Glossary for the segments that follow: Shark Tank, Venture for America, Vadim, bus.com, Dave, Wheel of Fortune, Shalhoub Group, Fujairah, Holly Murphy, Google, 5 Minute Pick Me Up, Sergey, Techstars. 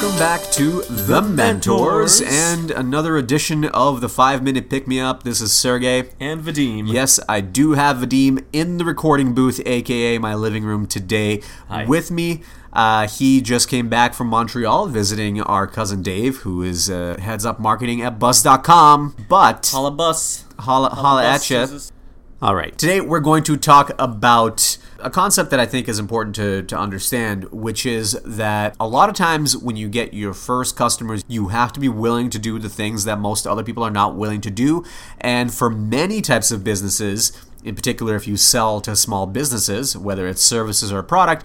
Welcome back to The Mentors and another edition of the 5-Minute Pick-Me-Up. This is Sergey. And Vadim. Yes, I do have Vadim in the recording booth, a.k.a. my living room today. Hi. With me. He just came back from Montreal visiting our cousin Dave, who is heads up marketing at bus.com. But... Holla bus. Holla at ya. All right. Today we're going to talk about a concept that I think is important to understand, which is that a lot of times when you get your first customers, you have to be willing to do the things that most other people are not willing to do. And for many types of businesses, in particular if you sell to small businesses, whether it's services or a product,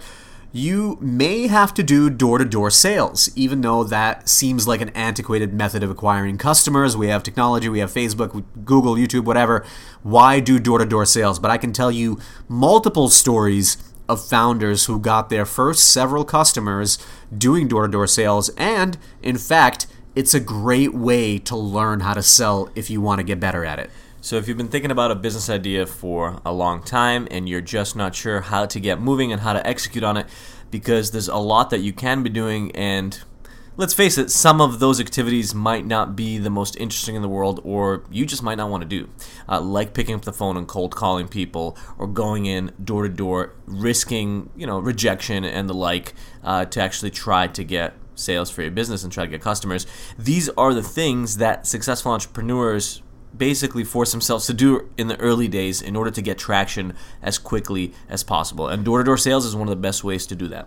you may have to do door-to-door sales, even though that seems like an antiquated method of acquiring customers. We have technology, we have Facebook, Google, YouTube, whatever. Why do door-to-door sales? But I can tell you multiple stories of founders who got their first several customers doing door-to-door sales, and in fact, it's a great way to learn how to sell if you want to get better at it. So if you've been thinking about a business idea for a long time and you're just not sure how to get moving and how to execute on it, because there's a lot that you can be doing, and let's face it, some of those activities might not be the most interesting in the world, or you just might not want to do, like picking up the phone and cold calling people, or going in door to door, risking rejection and the like, to actually try to get sales for your business and try to get customers. These are the things that successful entrepreneurs basically force themselves to do in the early days in order to get traction as quickly as possible. And door-to-door sales is one of the best ways to do that.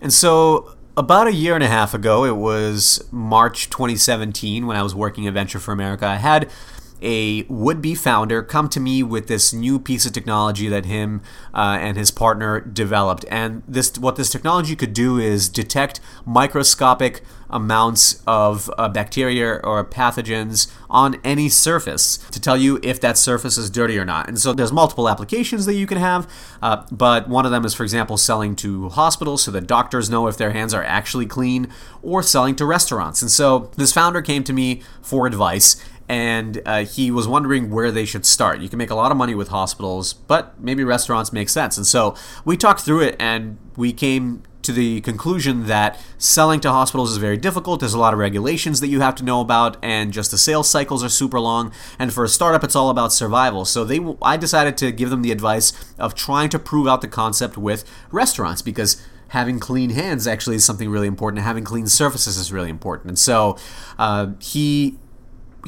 And so about a year and a half ago, it was March 2017 when I was working at Venture for America, I had a would-be founder come to me with this new piece of technology that him and his partner developed. And what this technology could do is detect microscopic amounts of bacteria or pathogens on any surface to tell you if that surface is dirty or not. And so there's multiple applications that you can have, but one of them is, for example, selling to hospitals so that doctors know if their hands are actually clean, or selling to restaurants. And so this founder came to me for advice, and he was wondering where they should start. You can make a lot of money with hospitals, but maybe restaurants make sense. And so we talked through it, and we came to the conclusion that selling to hospitals is very difficult. There's a lot of regulations that you have to know about, and just the sales cycles are super long. And for a startup, it's all about survival. So I decided to give them the advice of trying to prove out the concept with restaurants, because having clean hands actually is something really important. Having clean surfaces is really important. And so he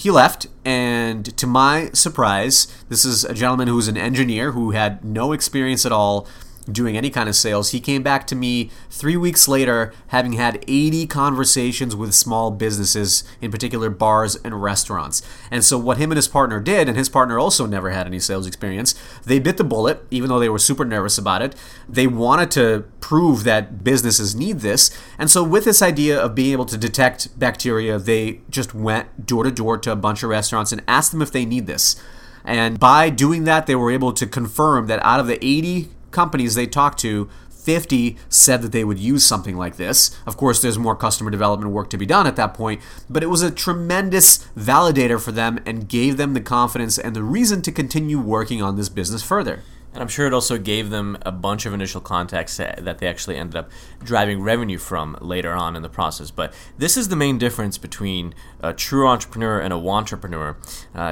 left, and to my surprise, this is a gentleman who was an engineer who had no experience at all doing any kind of sales. He came back to me 3 weeks later, having had 80 conversations with small businesses, in particular bars and restaurants. And so what him and his partner did, and his partner also never had any sales experience, they bit the bullet, even though they were super nervous about it. They wanted to prove that businesses need this. And so with this idea of being able to detect bacteria, they just went door to door to a bunch of restaurants and asked them if they need this. And by doing that, they were able to confirm that out of the 80 companies they talked to, 50 said that they would use something like this. Of course, there's more customer development work to be done at that point, but it was a tremendous validator for them and gave them the confidence and the reason to continue working on this business further. And I'm sure it also gave them a bunch of initial contacts that they actually ended up driving revenue from later on in the process. But this is the main difference between a true entrepreneur and a wantrepreneur,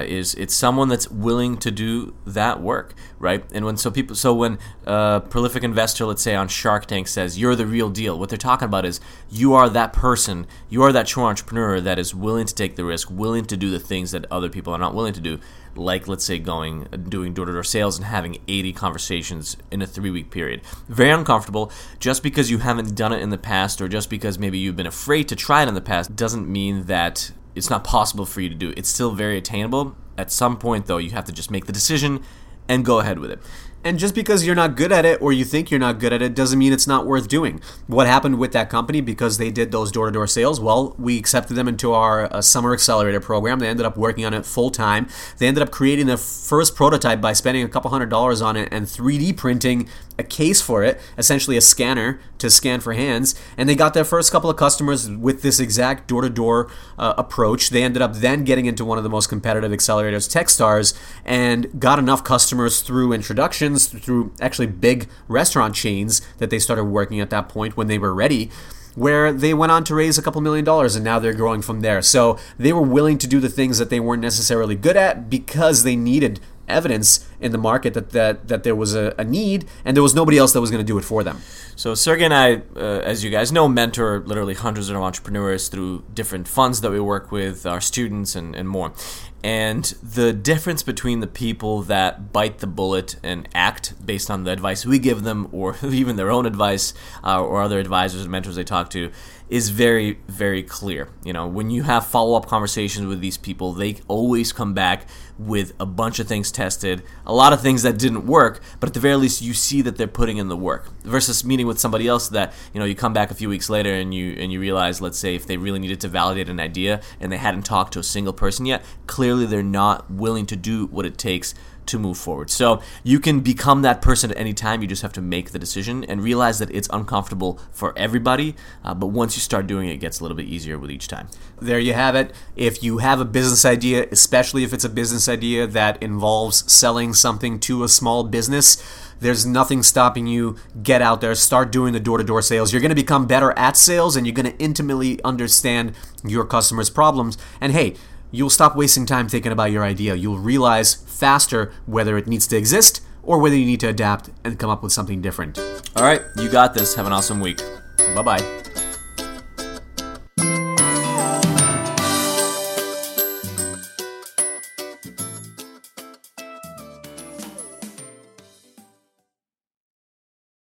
is it's someone that's willing to do that work, right? And when a prolific investor, let's say on Shark Tank, says you're the real deal, what they're talking about is you are that person, you are that true entrepreneur that is willing to take the risk, willing to do the things that other people are not willing to do. Like, let's say, doing door-to-door sales and having 80 conversations in a 3-week period. Very uncomfortable. Just because you haven't done it in the past, or just because maybe you've been afraid to try it in the past, doesn't mean that it's not possible for you to do. It's still very attainable. At some point, though, you have to just make the decision and go ahead with it. And just because you're not good at it, or you think you're not good at it, doesn't mean it's not worth doing. What happened with that company, because they did those door-to-door sales? Well, we accepted them into our summer accelerator program. They ended up working on it full-time. They ended up creating their first prototype by spending $200 on it and 3D printing a case for it, essentially a scanner to scan for hands. And they got their first couple of customers with this exact door-to-door approach. They ended up then getting into one of the most competitive accelerators, Techstars, and got enough customers through introduction, through actually big restaurant chains that they started working at that point when they were ready. where they went on to raise a couple $1 million and now they're growing from there. So they were willing to do the things that they weren't necessarily good at because they needed evidence in the market that there was a need, and there was nobody else that was going to do it for them. So Sergey and I, as you guys know, mentor literally hundreds of entrepreneurs through different funds that we work with, our students, and more. And the difference between the people that bite the bullet and act based on the advice we give them, or even their own advice, or other advisors and mentors they talk to, is very, very clear. You know, when you have follow-up conversations with these people, they always come back with a bunch of things tested, a lot of things that didn't work, but at the very least you see that they're putting in the work, versus meeting with somebody else that, you know, you come back a few weeks later and you realize, let's say, if they really needed to validate an idea and they hadn't talked to a single person yet, clearly they're not willing to do what it takes to move forward. So you can become that person at any time. You just have to make the decision and realize that it's uncomfortable for everybody, but once you start doing it, it gets a little bit easier with each time. There you have it. If you have a business idea, especially if it's a business idea that involves selling something to a small business, there's nothing stopping you. Get out there, start doing the door-to-door sales. You're going to become better at sales, and you're going to intimately understand your customers' problems. And hey, you'll stop wasting time thinking about your idea. You'll realize faster whether it needs to exist or whether you need to adapt and come up with something different. All right, you got this. Have an awesome week. Bye-bye.